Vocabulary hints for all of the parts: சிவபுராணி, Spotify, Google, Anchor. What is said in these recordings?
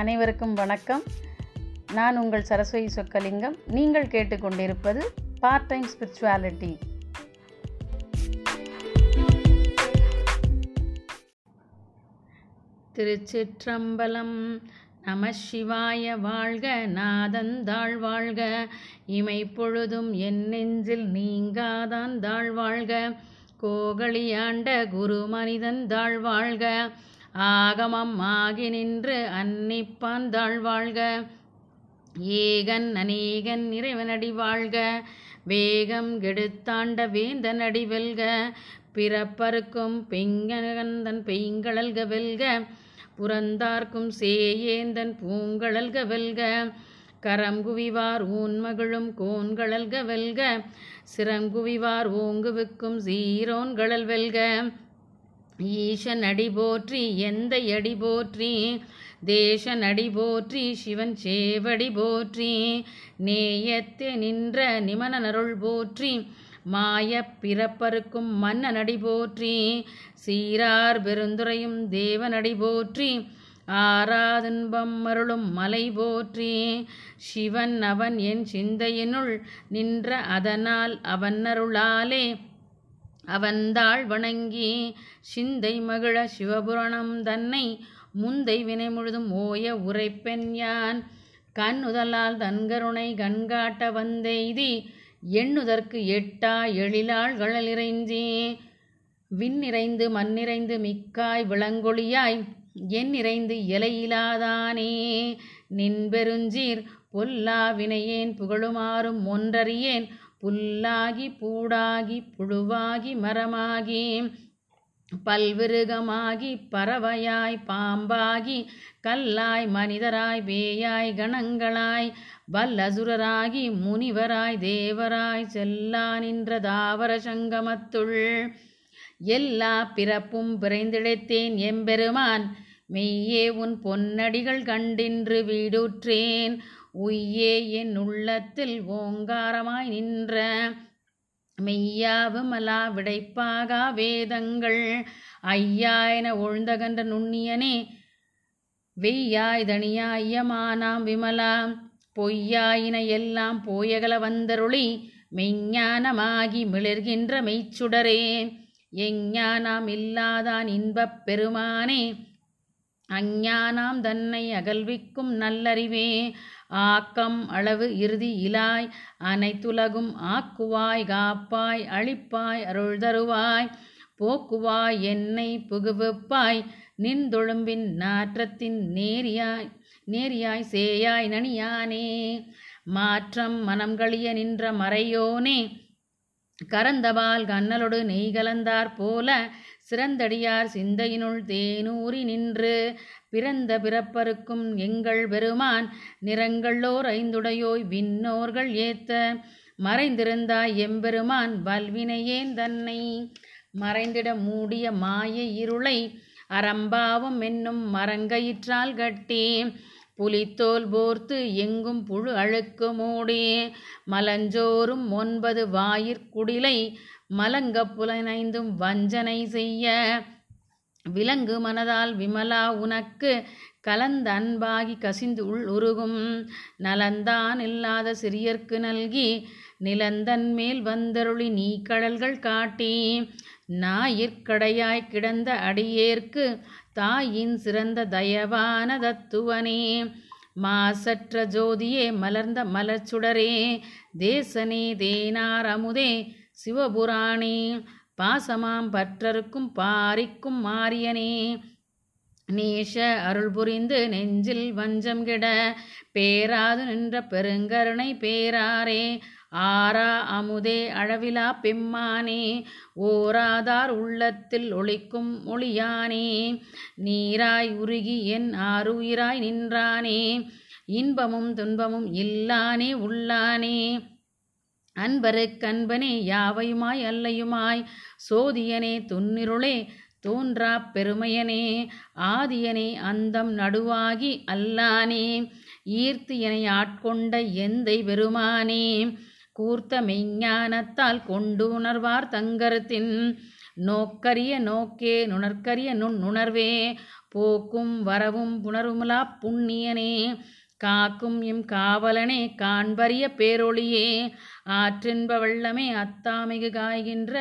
அனைவருக்கும் வணக்கம். நான் உங்கள் சரஸ்வதி சொக்கலிங்கம். நீங்கள் கேட்டுக்கொண்டிருப்பது பார்ட் டைம் ஸ்பிரிச்சுவாலிட்டி. திருச்சிற்றம்பலம். நம சிவாய. வாழ்க நாதந்தாள் வாழ்க. இமை பொழுதும் என் நெஞ்சில் நீங்காதான் தாழ் வாழ்க. கோகலியாண்ட குரு மனிதன் தாழ் வாழ்க. ஆகமம் ஆகி நின்று அன்னிப்பான் தாழ் வாழ்க. ஏகன் அநேகன் இறைவனடி வாழ்க. வேகம் கெடுத்தாண்ட வேந்தன் அடி வெல்க. பிறப்பருக்கும் பெங்கந்தன் பெய்கழல்க வெல்க. புறந்தார்க்கும் சேயேந்தன் பூங்கழல்க வெல்க. கரங்குவிவார் ஊன்மகிழும் கோன்கழல்க வெல்க. சிறங்குவிவார் ஓங்குவிக்கும் சீரோன்கழல் வெல்க. ஈசன் அடி போற்றி எந்த அடி போற்றி தேசன் அடி போற்றி சிவன் சேவடி போற்றி நேயத்தே நின்ற நிமனருள் போற்றி மாய பிறப்பருக்கும் மன்ன நடி போற்றி சீரார் பெருந்துரையும் தேவனடி போற்றி ஆராதுன்பம் அருளும் மலை போற்றி சிவன் அவன் என் சிந்தையினுள் நின்ற அதனால் அவன் அருளாலே அவந்தாள் வணங்கி சிந்தை மகிழ சிவபுராணம் தன்னை முந்தை வினை முழுதும் ஓய உரைப்பெண் யான் கண்ணுதலால் தன்கருணை கண்காட்ட வந்தெய்தி எண்ணுதற்கு எட்டா எழிலாள் கழலிறைஞ்சி விண்ணிறைந்து மண்ணிறைந்து மிக்காய் விளங்கொழியாய் என் நிறைந்து எலையிலாதானே நின்பெருஞ்சீர் பொல்லா வினையேன் புகழுமாறும் ஒன்றறியேன் புல்லாகி பூடாகி புழுவாகி மரமாகி பல்விருகமாகி பறவையாய் பாம்பாகி கல்லாய் மனிதராய் பேயாய் கணங்களாய் வல்லசுரராகி முனிவராய் தேவராய் செல்லா நின்ற தாவர சங்கமத்துள் எல்லா பிறப்பும் பிறந்திழைத்தேன் எம்பெருமான் மெய்யே உன் பொன்னடிகள் கண்டின்று வீடுற்றேன் உய்யே என் உள்ளத்தில் ஓங்காரமாய் நின்ற மெய்யாவுமலா விடைப்பாகா வேதங்கள் ஐயா என ஒழுந்தகன்ற நுண்ணியனே வெய்யாய் தனியா ஐயமானாம் விமலா பொய்யாயின எல்லாம் போயகல வந்தருளி மெய்ஞானமாகி மிளர்கின்ற மெய்ச்சுடரே எஞ்ஞானாம் இல்லாதான் இன்பப் பெருமானே அஞ்ஞானாம் தன்னை அகல்விக்கும் நல்லறிவே ஆக்கம் அளவு இறுதி இலாய் அனைத்துலகும் ஆக்குவாய் காப்பாய் அழிப்பாய் அருள் தருவாய் போக்குவாய் என்னை புகுவிப்பாய் நின்றொழும்பின் நாற்றத்தின் நேரியாய் சேயாய் நனியானே மாற்றம் மனம் கழிய நின்ற மறையோனே கரந்தபால் கண்ணலொடு நெய் கலந்தார் போல சிறந்தடியார் சிந்தையினுள் தேனூறி நின்று பிறந்த பிறப்பருக்கும் எங்கள் பெருமான் நிறங்களோர் ஐந்துடையோய் விண்ணோர்கள் ஏத்த மறைந்திருந்தாய் எம்பெருமான் வல்வினையேன் தன்னை மறைந்திட மூடிய மாய இருளை அரம்பாவும் என்னும் மரங்கயிற்றால் கட்டி புலித்தோல் போர்த்து எங்கும் புழு அழுக்கு மூடி மலஞ்சோறும் 9 வாயிற்குடிலை மலங்க புலனைந்தும் வஞ்சனை செய்ய விலங்கு மனதால் விமலா உனக்கு கலந்த அன்பாகி கசிந்து உள் உருகும் நலந்தான் இல்லாத சிறியர்க்கு நல்கி நிலந்தன் மேல் வந்தருளி நீ கடல்கள் காட்டி நாயிற்கடையாய் கிடந்த அடியேற்கு தாயின் சிறந்த தயவான தத்துவனே மாசற்ற ஜோதியே மலர்ந்த மலர்ச்சுடரே தேசனே தேனார் அமுதே சிவபுராணி பாசமாம் பற்றருக்கும் பாரிக்கும் மாரியனே நேஷ அருள் புரிந்து நெஞ்சில் வஞ்சம் கெட பேராது நின்ற பெருங்கருணை பேராரே ஆரா அமுதே அளவிலா பெம்மானே ஓராதார் உள்ளத்தில் ஒளிக்கும் ஒளியானே நீராய் உருகி என் ஆறுயிராய் நின்றானே இன்பமும் துன்பமும் இல்லானே உள்ளானே அன்பருக்கன்பனே யாவையுமாய் அல்லையுமாய் சோதியனே துன்னிருளே தோன்றா பெருமையனே ஆதியனே அந்தம் நடுவாகி அல்லானே ஈர்த்தியனை ஆட்கொண்ட எந்தை பெருமானே கூர்த்த மெய்ஞானத்தால் கொண்டு உணர்வார் தங்கரத்தின் நோக்கரிய நோக்கே நுணர்கரிய நுண் உணர்வே போக்கும் வரவும் புணருமுலா புண்ணியனே, காக்கும் எம் காவலனே, காண்பரிய பேரொளியே, ஆற்றின்ப வெள்ளமே, அத்தாமிகு காய்கின்ற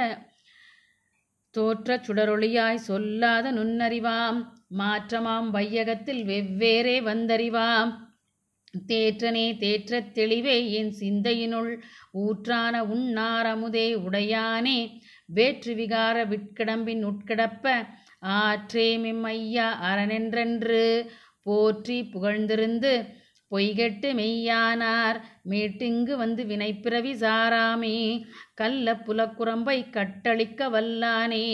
தோற்ற சுடரொளியாய் சொல்லாத நுண்ணறிவாம், மாற்றமாம் வையகத்தில் வெவ்வேறே வந்தறிவாம், தேற்றனே தேற்ற தெளிவே, என் சிந்தையினுள் ஊற்றான உன்னாரமுதே உடையானே, வேற்று விகார விட்கிடம்பின் உட்கிடப்ப ஆற்றேமிம்மையா அரணென்றென்று போற்றி புகழ்ந்திருந்து பொய்கெட்டு மெய்யானார் மீட்டிங்கு வந்து வினைப்பிறவி சாராமே, கள்ள புலக்குரம்பை கட்டளிக்க வல்லானே,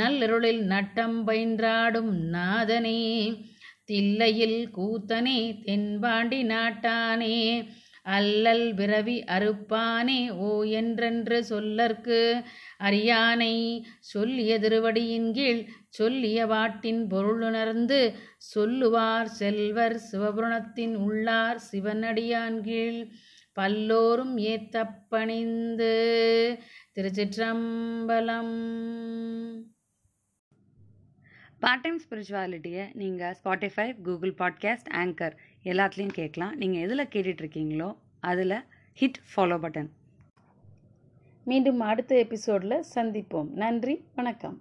நல்லருளில் நட்டம் பயின்றாடும் நாதனே, தில்லையில் கூத்தனே, தென்பாண்டி நாட்டானே, அல்லல் பிறவி அறுப்பானே, ஓ என்றென்று சொல்லற்கு அறியானை சொல்லிய திருவடியின் கீழ் சொல்லிய வாட்டின் பொருளுணர்ந்து சொல்லுவார் செல்வர் சிவபுராணத்தின் உள்ளார் சிவனடியான் கீழ் பல்லோரும் ஏத்தப்பணிந்து. திருச்சிற்றம்பலம். பார்ட் டைம் ஸ்பிரிச்சுவாலிட்டியை நீங்கள் ஸ்பாட்டிஃபை, கூகுள் பாட்காஸ்ட், ஆங்கர் எல்லாத்துலேயும் கேட்கலாம். நீங்கள் எதில் கேட்டுட்ருக்கீங்களோ அதில் ஹிட் ஃபாலோ பட்டன். மீண்டும் அடுத்த எபிசோடில் சந்திப்போம். நன்றி, வணக்கம்.